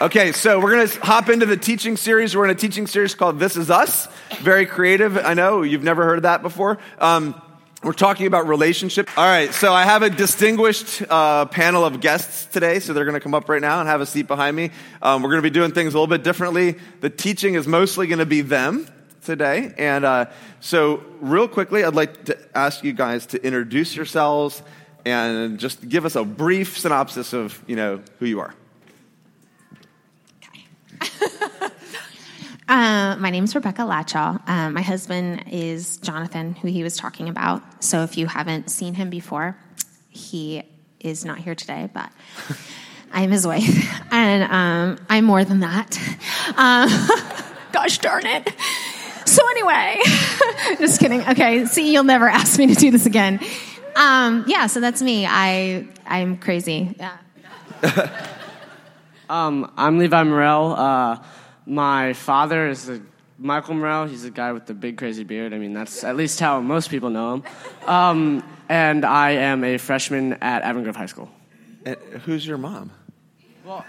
Okay, so we're going to hop into the teaching series. We're in a teaching series called This Is Us. Very creative. I know you've never heard of that before. We're talking about relationships. All right, so I have a distinguished panel of guests today, so they're going to come up right now and have a seat behind me. We're going to be doing things a little bit differently. The teaching is mostly going to be them today. And so real quickly, I'd like to ask you guys to introduce yourselves and just give us a brief synopsis of, you know, who you are. My name is Rebecca Lachaw. My husband is Jonathan, who he was talking about. So if you haven't seen him before, he is not here today, but I'm his wife. And I'm more than that. Gosh darn it. So anyway, just kidding. Okay, see, you'll never ask me to do this again. So that's me. I'm crazy. Yeah. I'm Levi Morrell. My father is Michael Morrell. He's the guy with the big crazy beard. I mean, that's at least how most people know him. And I am a freshman at Avon Grove High School. And who's your mom? Well,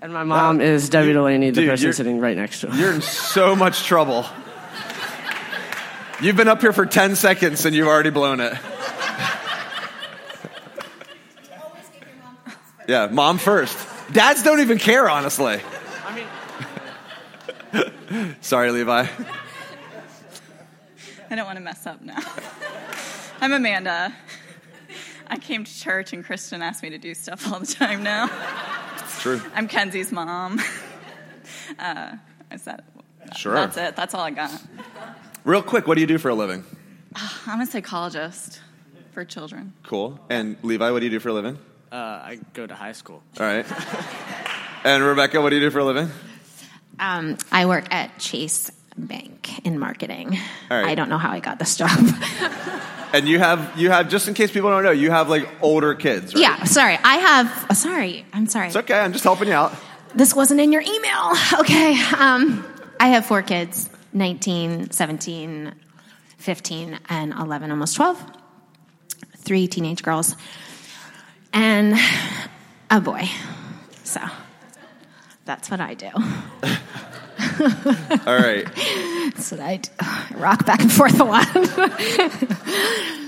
and my mom is Debbie Delaney, the person sitting right next to her. You're in so much trouble. You've been up here for 10 seconds and you've already blown it. Always give your mom props first. Yeah, mom first. Dads don't even care, honestly. Sorry, Levi. I don't want to mess up now. I'm Amanda. I came to church and Kristen asked me to do stuff all the time now. It's true. I'm Kenzie's mom. Is that? Sure. That's it. That's all I got. Real quick, what do you do for a living? I'm a psychologist for children. Cool. And Levi, what do you do for a living? I go to high school. All right. And Rebecca, what do you do for a living? I work at Chase Bank in marketing. All right. I don't know how I got this job. And you have just in case people don't know, you have like older kids, right? Yeah, sorry. I'm sorry. It's okay. I'm just helping you out. This wasn't in your email. Okay. I have 4 kids, 19, 17, 15, and 11, almost 12. 3 teenage girls. And a boy. So that's what I do. All right. That's what I do. I rock back and forth a lot.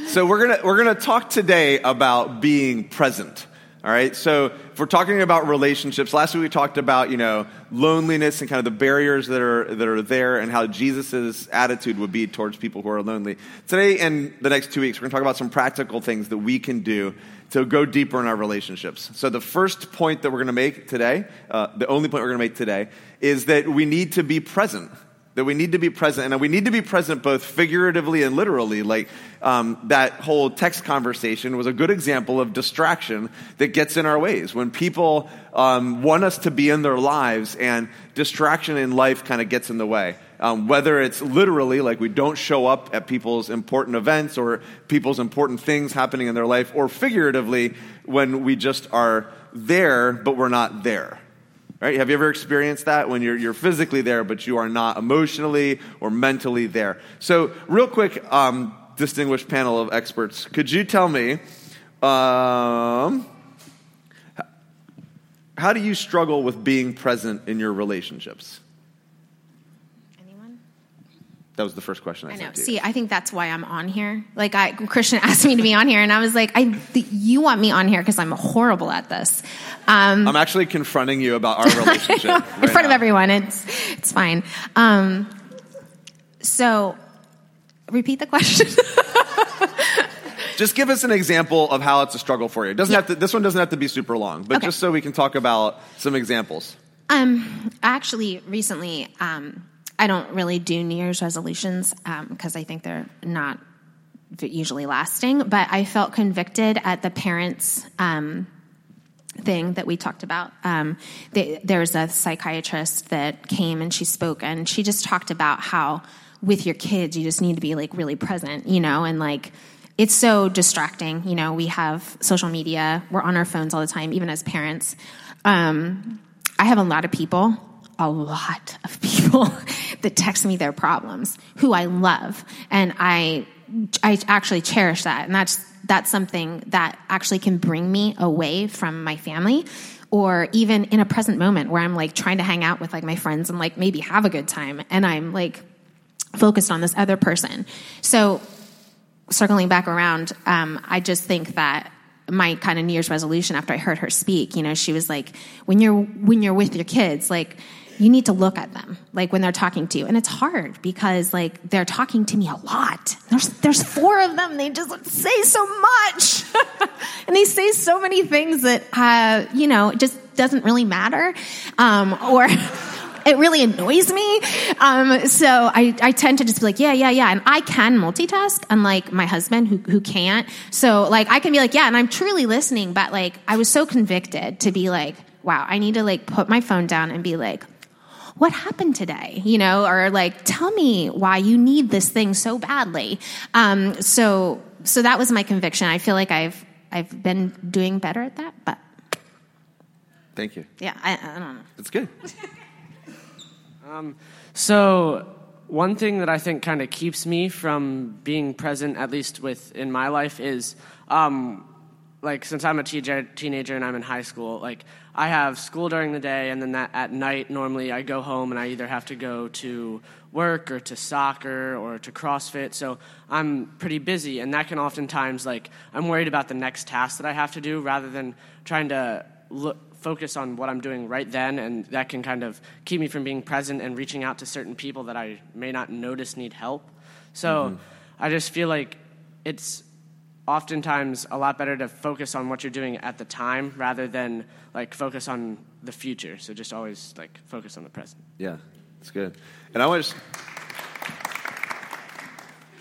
So we're gonna talk today about being present. All right. So if we're talking about relationships, last week we talked about, you know, loneliness and kind of the barriers that are there and how Jesus' attitude would be towards people who are lonely. Today and the next 2 weeks, we're gonna talk about some practical things that we can do to go deeper in our relationships. So the first point that we're going to make today, the only point we're going to make today, is that we need to be present. That we need to be present, and we need to be present both figuratively and literally. Like that whole text conversation was a good example of distraction that gets in our ways. When people want us to be in their lives, and distraction in life kind of gets in the way. Whether it's literally, like we don't show up at people's important events or people's important things happening in their life, or figuratively when we just are there, but we're not there, right? Have you ever experienced that when you're physically there, but you are not emotionally or mentally there? So real quick, distinguished panel of experts, could you tell me, how do you struggle with being present in your relationships? That was the first question I know. To you. See, I think that's why I'm on here. Like, Christian asked me to be on here, and I was like, you want me on here because I'm horrible at this. I'm actually confronting you about our relationship. Know, right in front now. Of everyone. It's fine. So, repeat the question. Just give us an example of how it's a struggle for you. It doesn't have to, this one doesn't have to be super long, but okay. Just so we can talk about some examples. Actually, recently... I don't really do New Year's resolutions because I think they're not usually lasting. But I felt convicted at the parents thing that we talked about. There was a psychiatrist that came and she spoke, and she just talked about how with your kids you just need to be like really present, you know, and like it's so distracting. You know, we have social media, we're on our phones all the time, even as parents. I have a lot of people that text me their problems, who I love. And I actually cherish that. And that's something that actually can bring me away from my family or even in a present moment where I'm like trying to hang out with like my friends and like maybe have a good time, and I'm like focused on this other person. So circling back around, I just think that my kind of New Year's resolution after I heard her speak, you know, she was like, when you're with your kids, like, you need to look at them, like, when they're talking to you. And it's hard because, like, they're talking to me a lot. There's four of them. They just say so much. And they say so many things that, you know, it just doesn't really matter. Or it really annoys me. So I tend to just be like, yeah. And I can multitask, unlike my husband who can't. So, like, I can be like, yeah, and I'm truly listening. But, like, I was so convicted to be like, wow, I need to, like, put my phone down and be like, what happened today? You know, or like, tell me why you need this thing so badly. So that was my conviction. I feel like I've been doing better at that, but. Thank you. Yeah. I don't know. It's good. So one thing that I think kind of keeps me from being present, at least within my life, is, like, since I'm a teenager and I'm in high school, like, I have school during the day, and then at night, normally I go home and I either have to go to work or to soccer or to CrossFit, so I'm pretty busy, and that can oftentimes, like, I'm worried about the next task that I have to do rather than trying to focus on what I'm doing right then, and that can kind of keep me from being present and reaching out to certain people that I may not notice need help. So I just feel like it's oftentimes a lot better to focus on what you're doing at the time rather than, like, focus on the future. So just always, like, focus on the present. Yeah, that's good. And I just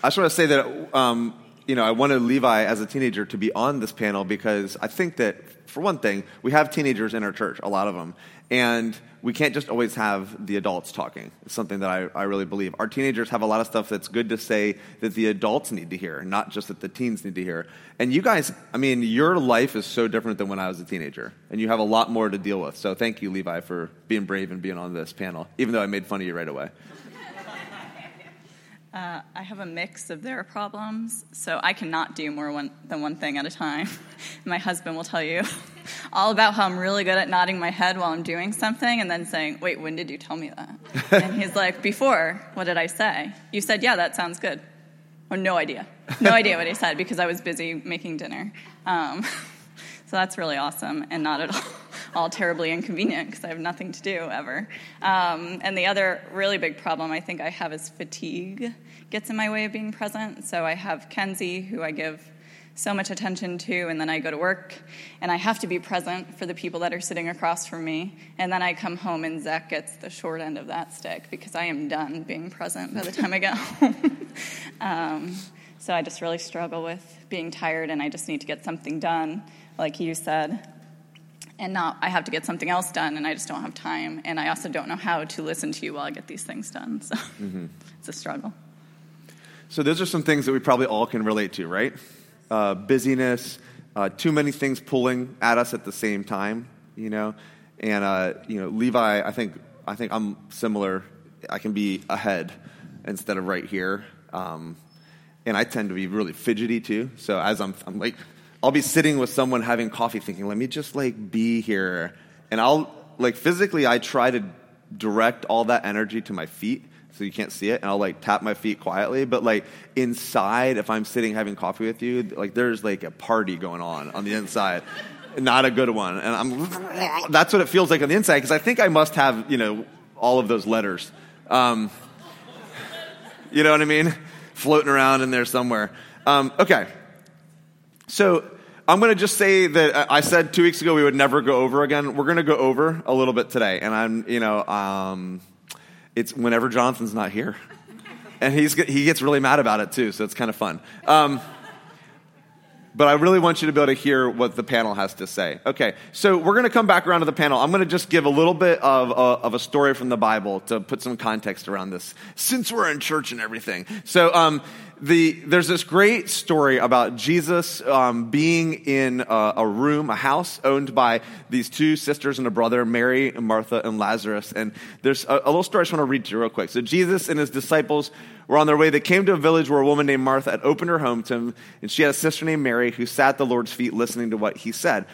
want to say that, you know, I wanted Levi as a teenager to be on this panel because I think that, for one thing, we have teenagers in our church, a lot of them, and we can't just always have the adults talking. It's something that I really believe. Our teenagers have a lot of stuff that's good to say that the adults need to hear, not just that the teens need to hear. And you guys, I mean, your life is so different than when I was a teenager, and you have a lot more to deal with. So thank you, Levi, for being brave and being on this panel, even though I made fun of you right away. I have a mix of their problems, so I cannot do than one thing at a time. My husband will tell you all about how I'm really good at nodding my head while I'm doing something and then saying, wait, when did you tell me that? And he's like, before, what did I say? You said, yeah, that sounds good. Or no idea. No idea what he said because I was busy making dinner. So that's really awesome and not at all terribly inconvenient because I have nothing to do ever. And the other really big problem I think I have is fatigue gets in my way of being present. So I have Kenzie, who I give so much attention to, and then I go to work, and I have to be present for the people that are sitting across from me. And then I come home, and Zach gets the short end of that stick because I am done being present by the time I get home. So I just really struggle with being tired, and I just need to get something done, like you said, and now I have to get something else done, and I just don't have time, and I also don't know how to listen to you while I get these things done, so it's a struggle. So those are some things that we probably all can relate to, right? Busyness, too many things pulling at us at the same time, you know, and, you know, Levi, I think I'm similar. I can be ahead instead of right here, and I tend to be really fidgety, too, so as I'm like, I'll be sitting with someone having coffee thinking, let me just, like, be here. And I'll, like, physically I try to direct all that energy to my feet so you can't see it, and I'll, like, tap my feet quietly. But, like, inside, if I'm sitting having coffee with you, like, there's, like, a party going on the inside. Not a good one. And that's what it feels like on the inside because I think I must have, you know, all of those letters. You know what I mean? Floating around in there somewhere. Okay. So I'm going to just say that I said 2 weeks ago we would never go over again. We're going to go over a little bit today, and it's whenever Jonathan's not here, and he gets really mad about it too, so it's kind of fun. But I really want you to be able to hear what the panel has to say. Okay, so we're going to come back around to the panel. I'm going to just give a little bit of a story from the Bible to put some context around this, since we're in church and everything. So there's this great story about Jesus being in a room, a house owned by these two sisters and a brother, Mary and Martha and Lazarus. And there's a little story I just want to read to you real quick. So Jesus and his disciples were on their way. They came to a village where a woman named Martha had opened her home to him, and she had a sister named Mary who sat at the Lord's feet listening to what he said.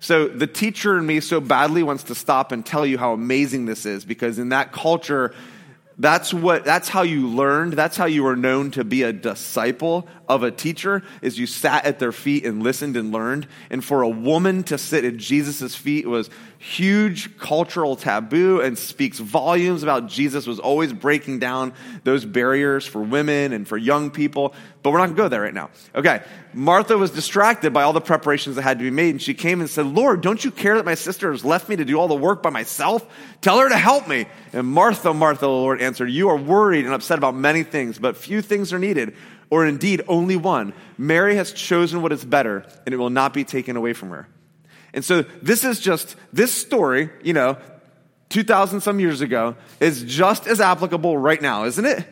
So the teacher in me so badly wants to stop and tell you how amazing this is, because in that culture, that's how you learned. That's how you were known to be a disciple of a teacher, is you sat at their feet and listened and learned. And for a woman to sit at Jesus' feet was huge cultural taboo and speaks volumes about Jesus was always breaking down those barriers for women and for young people. But we're not going to go there right now. Okay, Martha was distracted by all the preparations that had to be made. And she came and said, "Lord, don't you care that my sister has left me to do all the work by myself? Tell her to help me." And Martha, Martha, the Lord answered, "You are worried and upset about many things, but few things are needed, or indeed only one. Mary has chosen what is better, and it will not be taken away from her." And so this is just, this story, 2,000 some years ago, is just as applicable right now, isn't it?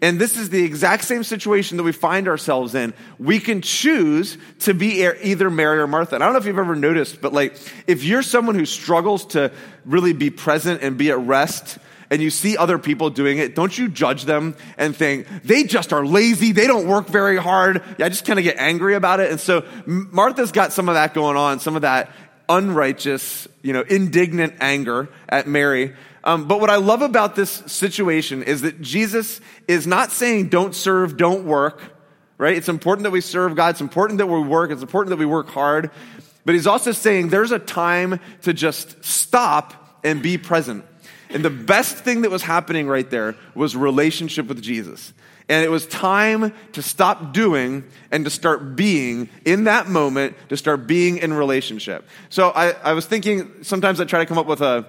And this is the exact same situation that we find ourselves in. We can choose to be either Mary or Martha. And I don't know if you've ever noticed, but if you're someone who struggles to really be present and be at rest, and you see other people doing it, don't you judge them and think, they just are lazy, they don't work very hard? I just kind of get angry about it. And so Martha's got some of that going on, some of that unrighteous, indignant anger at Mary. But what I love about this situation is that Jesus is not saying don't serve, don't work, right? It's important that we serve God. It's important that we work. It's important that we work hard. But he's also saying there's a time to just stop and be present. And the best thing that was happening right there was relationship with Jesus. And it was time to stop doing and to start being in that moment, to start being in relationship. So I was thinking, sometimes I try to come up with a,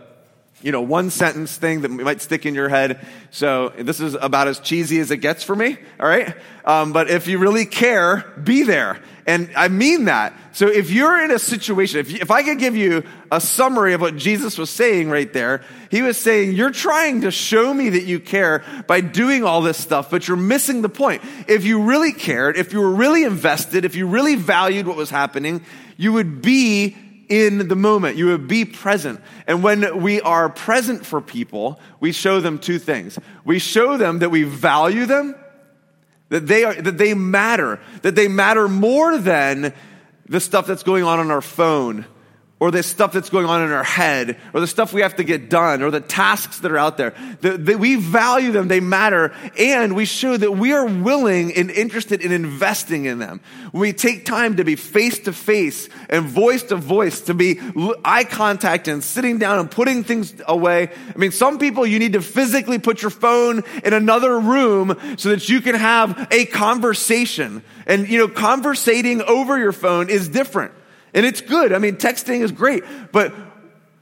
one sentence thing that might stick in your head. So this is about as cheesy as it gets for me, all right? But if you really care, be there. And I mean that. So if you're in a situation, if I could give you a summary of what Jesus was saying right there, he was saying, you're trying to show me that you care by doing all this stuff, but you're missing the point. If you really cared, if you were really invested, if you really valued what was happening, you would be in the moment. You would be present. And when we are present for people, we show them two things. We show them that we value them, that they matter more than the stuff that's going on our phone, or the stuff that's going on in our head, or the stuff we have to get done, or the tasks that are out there. That we value them, they matter, and we show that we are willing and interested in investing in them. When we take time to be face-to-face and voice-to-voice, to be eye contact and sitting down and putting things away. Some people, you need to physically put your phone in another room so that you can have a conversation. And, conversating over your phone is different. And it's good. Texting is great, but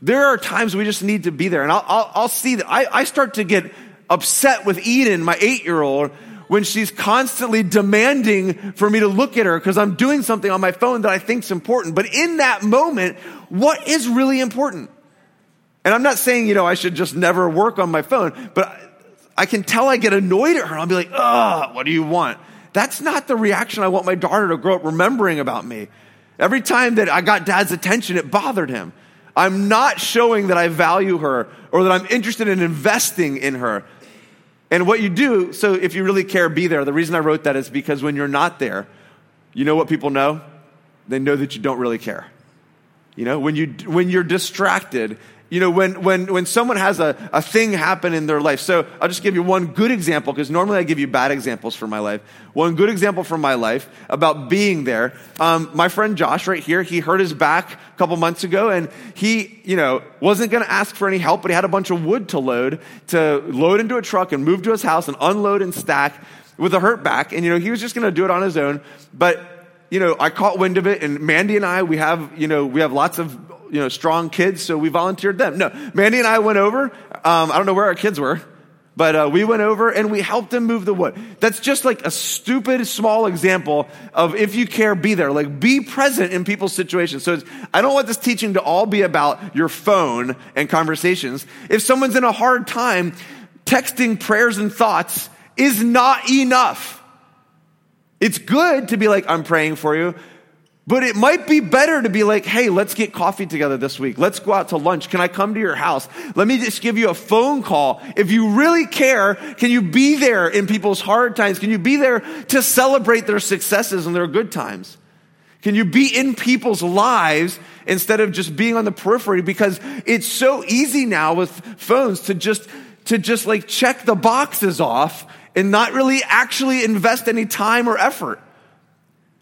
there are times we just need to be there. And I'll see that I start to get upset with Eden, my 8-year-old, when she's constantly demanding for me to look at her because I'm doing something on my phone that I think's important. But in that moment, what is really important? And I'm not saying, I should just never work on my phone, but I can tell I get annoyed at her. I'll be like, what do you want? That's not the reaction I want my daughter to grow up remembering about me. Every time that I got Dad's attention, it bothered him. I'm not showing that I value her or that I'm interested in investing in her. And what you do, so if you really care, be there. The reason I wrote that is because when you're not there, you know what people know? They know that you don't really care. When you're distracted, when someone has a thing happen in their life. So I'll just give you one good example, because normally I give you bad examples from my life. One good example from my life about being there. My friend Josh right here, he hurt his back a couple months ago, and he, wasn't going to ask for any help, but he had a bunch of wood to load into a truck and move to his house and unload and stack with a hurt back. And, he was just going to do it on his own. But, I caught wind of it, and Mandy and I, we have lots of strong kids, so we volunteered them. No, Mandy and I went over. I don't know where our kids were, but we went over and we helped them move the wood. That's just a stupid, small example of if you care, be there. Be present in people's situations. So I don't want this teaching to all be about your phone and conversations. If someone's in a hard time, texting prayers and thoughts is not enough. It's good to be like, I'm praying for you. But it might be better to be like, hey, let's get coffee together this week. Let's go out to lunch. Can I come to your house? Let me just give you a phone call. If you really care, can you be there in people's hard times? Can you be there to celebrate their successes and their good times? Can you be in people's lives instead of just being on the periphery? Because it's so easy now with phones to just like check the boxes off and not really actually invest any time or effort.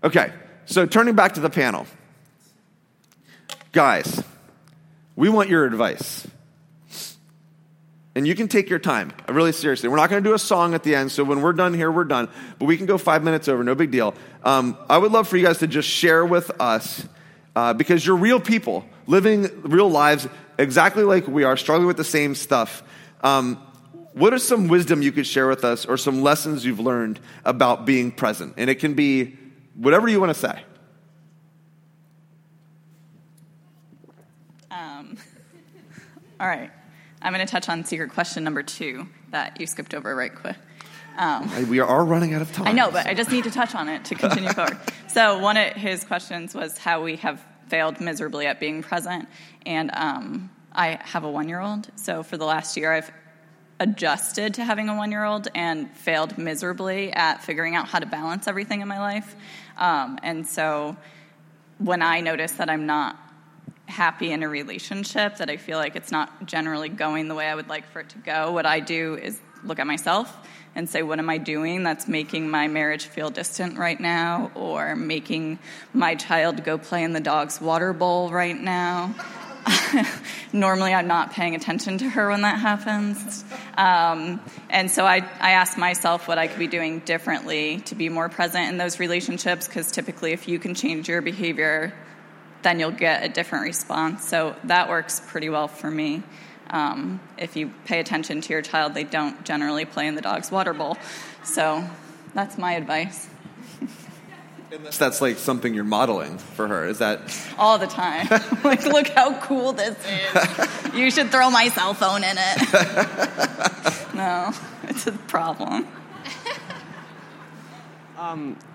Okay, so turning back to the panel. Guys, we want your advice. And you can take your time, really seriously. We're not going to do a song at the end, so when we're done here, we're done. But we can go 5 minutes over, no big deal. I would love for you guys to just share with us, because you're real people, living real lives exactly like we are, struggling with the same stuff. What is some wisdom you could share with us or some lessons you've learned about being present? And it can be whatever you want to say. All right. I'm going to touch on secret question number 2 that you skipped over right quick. We are running out of time. I know, but I just need to touch on it to continue forward. So one of his questions was how we have failed miserably at being present. And I have a 1-year-old. So for the last year, I've adjusted to having a 1-year-old and failed miserably at figuring out how to balance everything in my life. And so when I notice that I'm not happy in a relationship, that I feel like it's not generally going the way I would like for it to go, what I do is look at myself and say, what am I doing that's making my marriage feel distant right now, or making my child go play in the dog's water bowl right now? Normally I'm not paying attention to her when that happens. And so I ask myself what I could be doing differently to be more present in those relationships, because typically if you can change your behavior, then you'll get a different response. So that works pretty well for me. If you pay attention to your child, they don't generally play in the dog's water bowl. So that's my advice. Unless that's like something you're modeling for her. Is that? All the time. Like, look how cool this is. You should throw my cell phone in it. No, it's a problem.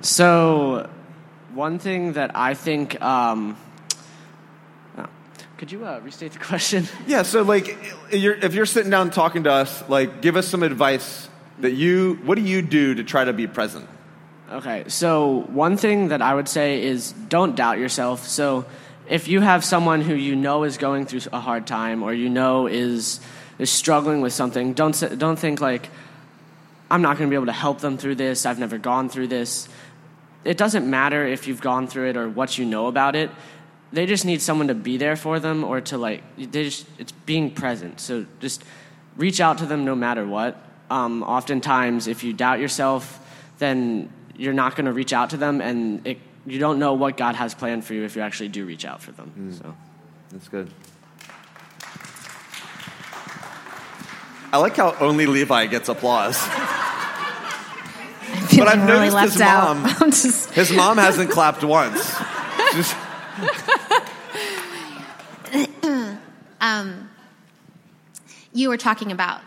So one thing that I think... Could you restate the question? Yeah, so like, if you're sitting down talking to us, like, give us some advice that what do you do to try to be present? Okay, so one thing that I would say is don't doubt yourself. So if you have someone who you know is going through a hard time, or you know is struggling with something, don't think like, I'm not going to be able to help them through this, I've never gone through this. It doesn't matter if you've gone through it or what you know about it. They just need someone to be there for them, or to like, it's being present. So just reach out to them no matter what. Oftentimes, if you doubt yourself, then you're not going to reach out to them, and you don't know what God has planned for you if you actually do reach out for them. So that's good. I like how only Levi gets applause. But I've really noticed his mom. His mom hasn't clapped once. You were talking about,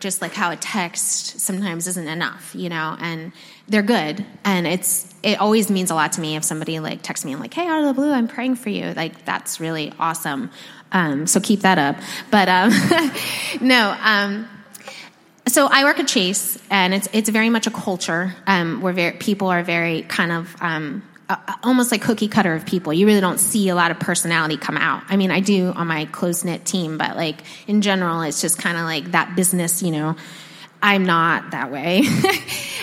just like how a text sometimes isn't enough, and they're good. And it always means a lot to me if somebody like texts me and like, hey, out of the blue, I'm praying for you. Like, that's really awesome. So keep that up. But so I work at Chase, and it's very much a culture where people are very kind of almost like cookie cutter of people. You really don't see a lot of personality come out. I mean, I do on my close-knit team, but like in general, it's just kind of like that business, I'm not that way.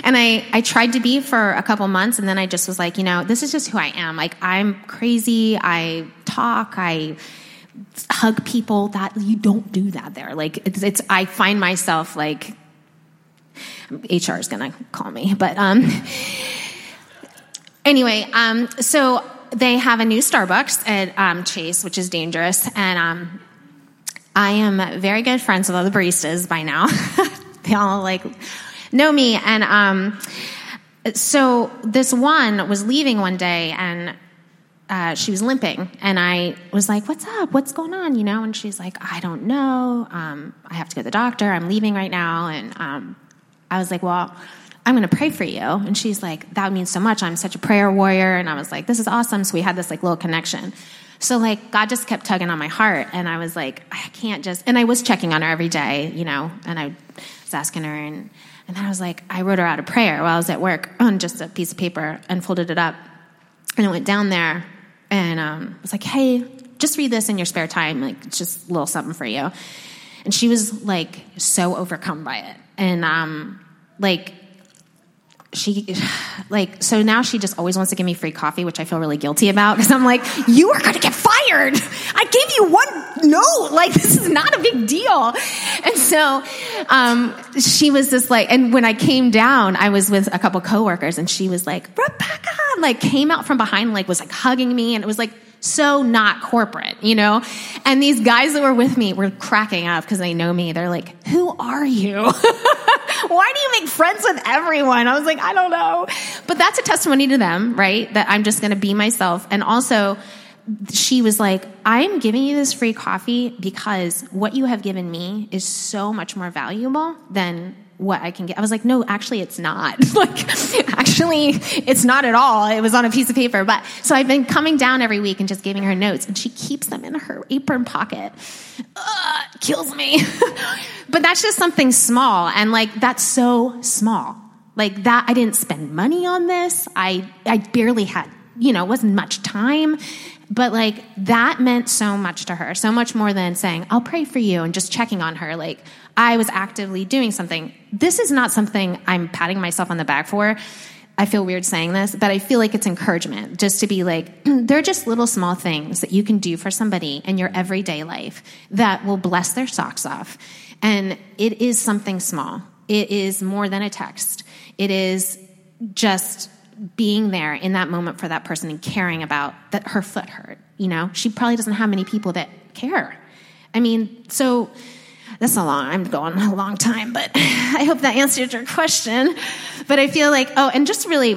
And I tried to be for a couple months, and then I just was like, this is just who I am. Like, I'm crazy. I talk. I hug people. That you don't do that there. Like it's I find myself like, HR is gonna call me, but anyway, so they have a new Starbucks at Chase, which is dangerous, and I am very good friends with all the baristas by now. They all like know me, and so this one was leaving one day, and she was limping, and I was like, what's up? What's going on? And she's like, I don't know. I have to go to the doctor. I'm leaving right now. And I was like, well, I'm going to pray for you. And she's like, that means so much. I'm such a prayer warrior. And I was like, this is awesome. So we had this like little connection. So like God just kept tugging on my heart. And I was like, I can't just, and I was checking on her every day, and I was asking her. And then I was like, I wrote her out a prayer while I was at work on just a piece of paper and folded it up. And I went down there and was like, hey, just read this in your spare time. Like, it's just a little something for you. And she was, like, so overcome by it. And, so now she just always wants to give me free coffee, which I feel really guilty about, because I'm like, you are going to get fired. I gave you one note. Like, this is not a big deal. And so she was just like, and when I came down, I was with a couple coworkers, and she was like, Rebecca, like, came out from behind, like, was, like, hugging me, and it was, like, so not corporate, you know? And these guys that were with me were cracking up because they know me. They're like, who are you? Why do you make friends with everyone? I was like, I don't know. But that's a testimony to them, right? That I'm just going to be myself. And also, she was like, I'm giving you this free coffee because what you have given me is so much more valuable than what I can get. I was like, no, actually it's not. Like, actually it's not at all. It was on a piece of paper. But so I've been coming down every week and just giving her notes, and she keeps them in her apron pocket. Ugh, kills me. But that's just something small. And like, that's so small. Like that, I didn't spend money on this. I barely had, it wasn't much time. But, like, that meant so much to her, so much more than saying, I'll pray for you, and just checking on her. Like, I was actively doing something. This is not something I'm patting myself on the back for. I feel weird saying this, but I feel like it's encouragement just to be like, there are just little small things that you can do for somebody in your everyday life that will bless their socks off. And it is something small. It is more than a text. It is just being there in that moment for that person and caring about that her foot hurt. She probably doesn't have many people that care. So that's a long, I'm going a long time, but I hope that answered your question. But I feel like, and just really,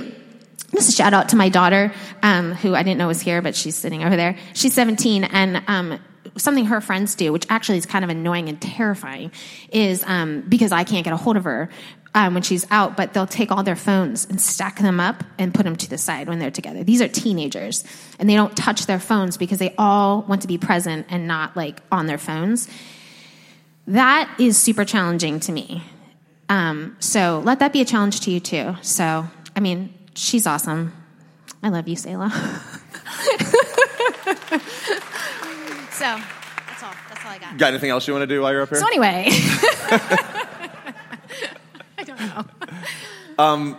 just a shout out to my daughter, who I didn't know was here, but she's sitting over there. She's 17, and something her friends do, which actually is kind of annoying and terrifying, is because I can't get a hold of her when she's out, but they'll take all their phones and stack them up and put them to the side when they're together. These are teenagers, and they don't touch their phones because they all want to be present and not, like, on their phones. That is super challenging to me. So let that be a challenge to you, too. So, she's awesome. I love you, Selah. So that's all I got. Got anything else you want to do while you're up here? So anyway. I don't know.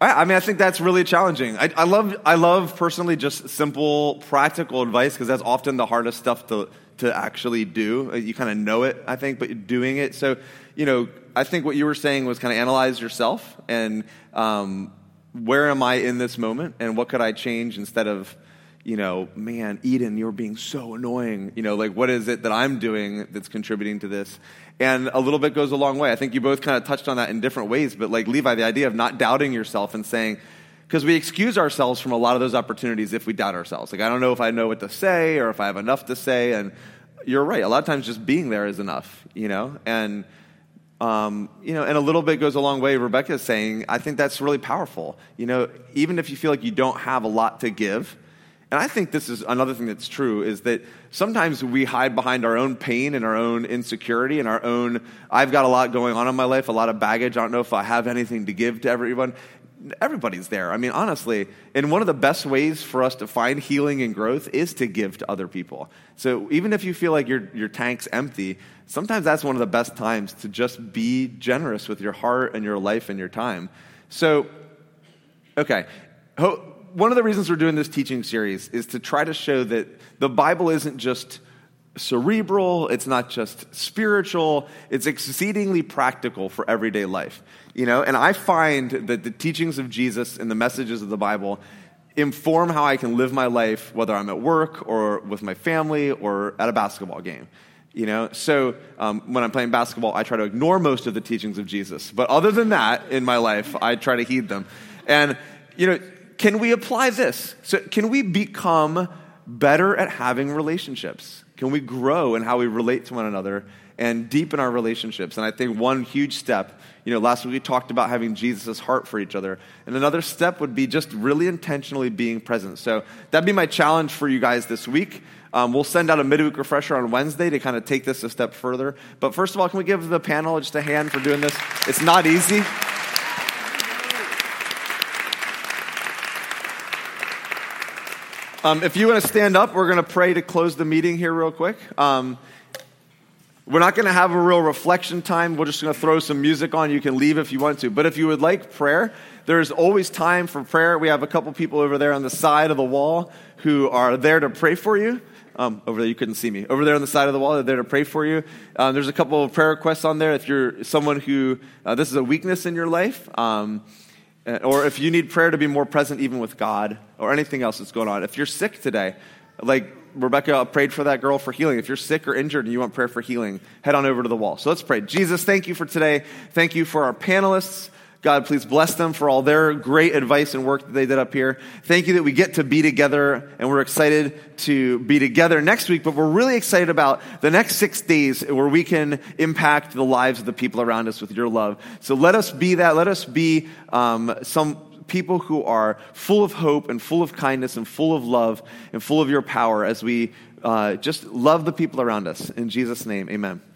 I think that's really challenging. I love personally just simple, practical advice, because that's often the hardest stuff to actually do. You kind of know it, I think, but you're doing it. So, I think what you were saying was kind of analyze yourself and where am I in this moment and what could I change instead of, man, Eden, you're being so annoying. What is it that I'm doing that's contributing to this? And a little bit goes a long way. I think you both kind of touched on that in different ways, but like Levi, the idea of not doubting yourself and saying, because we excuse ourselves from a lot of those opportunities if we doubt ourselves. Like, I don't know if I know what to say or if I have enough to say. And you're right. A lot of times just being there is enough, and and a little bit goes a long way. Rebecca is saying, I think that's really powerful. Even if you feel like you don't have a lot to give. And I think this is another thing that's true, is that sometimes we hide behind our own pain and our own insecurity and our own, I've got a lot going on in my life, a lot of baggage. I don't know if I have anything to give to everyone. Everybody's there. Honestly, and one of the best ways for us to find healing and growth is to give to other people. So even if you feel like your tank's empty, sometimes that's one of the best times to just be generous with your heart and your life and your time. So, okay. One of the reasons we're doing this teaching series is to try to show that the Bible isn't just cerebral, it's not just spiritual, it's exceedingly practical for everyday life. And I find that the teachings of Jesus and the messages of the Bible inform how I can live my life, whether I'm at work or with my family or at a basketball game. So when I'm playing basketball, I try to ignore most of the teachings of Jesus. But other than that, in my life, I try to heed them. And, can we apply this? So can we become better at having relationships? Can we grow in how we relate to one another and deepen our relationships? And I think one huge step, last week we talked about having Jesus' heart for each other. And another step would be just really intentionally being present. So that'd be my challenge for you guys this week. We'll send out a midweek refresher on Wednesday to kind of take this a step further. But first of all, can we give the panel just a hand for doing this? It's not easy. If you want to stand up, we're going to pray to close the meeting here real quick. We're not going to have a real reflection time. We're just going to throw some music on. You can leave if you want to. But if you would like prayer, there is always time for prayer. We have a couple people over there on the side of the wall who are there to pray for you. Over there, you couldn't see me. Over there on the side of the wall, they're there to pray for you. There's a couple of prayer requests on there. If you're someone who, this is a weakness in your life, or if you need prayer to be more present even with God or anything else that's going on. If you're sick today, like Rebecca prayed for that girl for healing. If you're sick or injured and you want prayer for healing, head on over to the wall. So let's pray. Jesus, thank you for today. Thank you for our panelists. God, please bless them for all their great advice and work that they did up here. Thank you that we get to be together, and we're excited to be together next week, but we're really excited about the next 6 days where we can impact the lives of the people around us with your love. So let us be that. Let us be some people who are full of hope and full of kindness and full of love and full of your power as we just love the people around us. In Jesus' name, amen.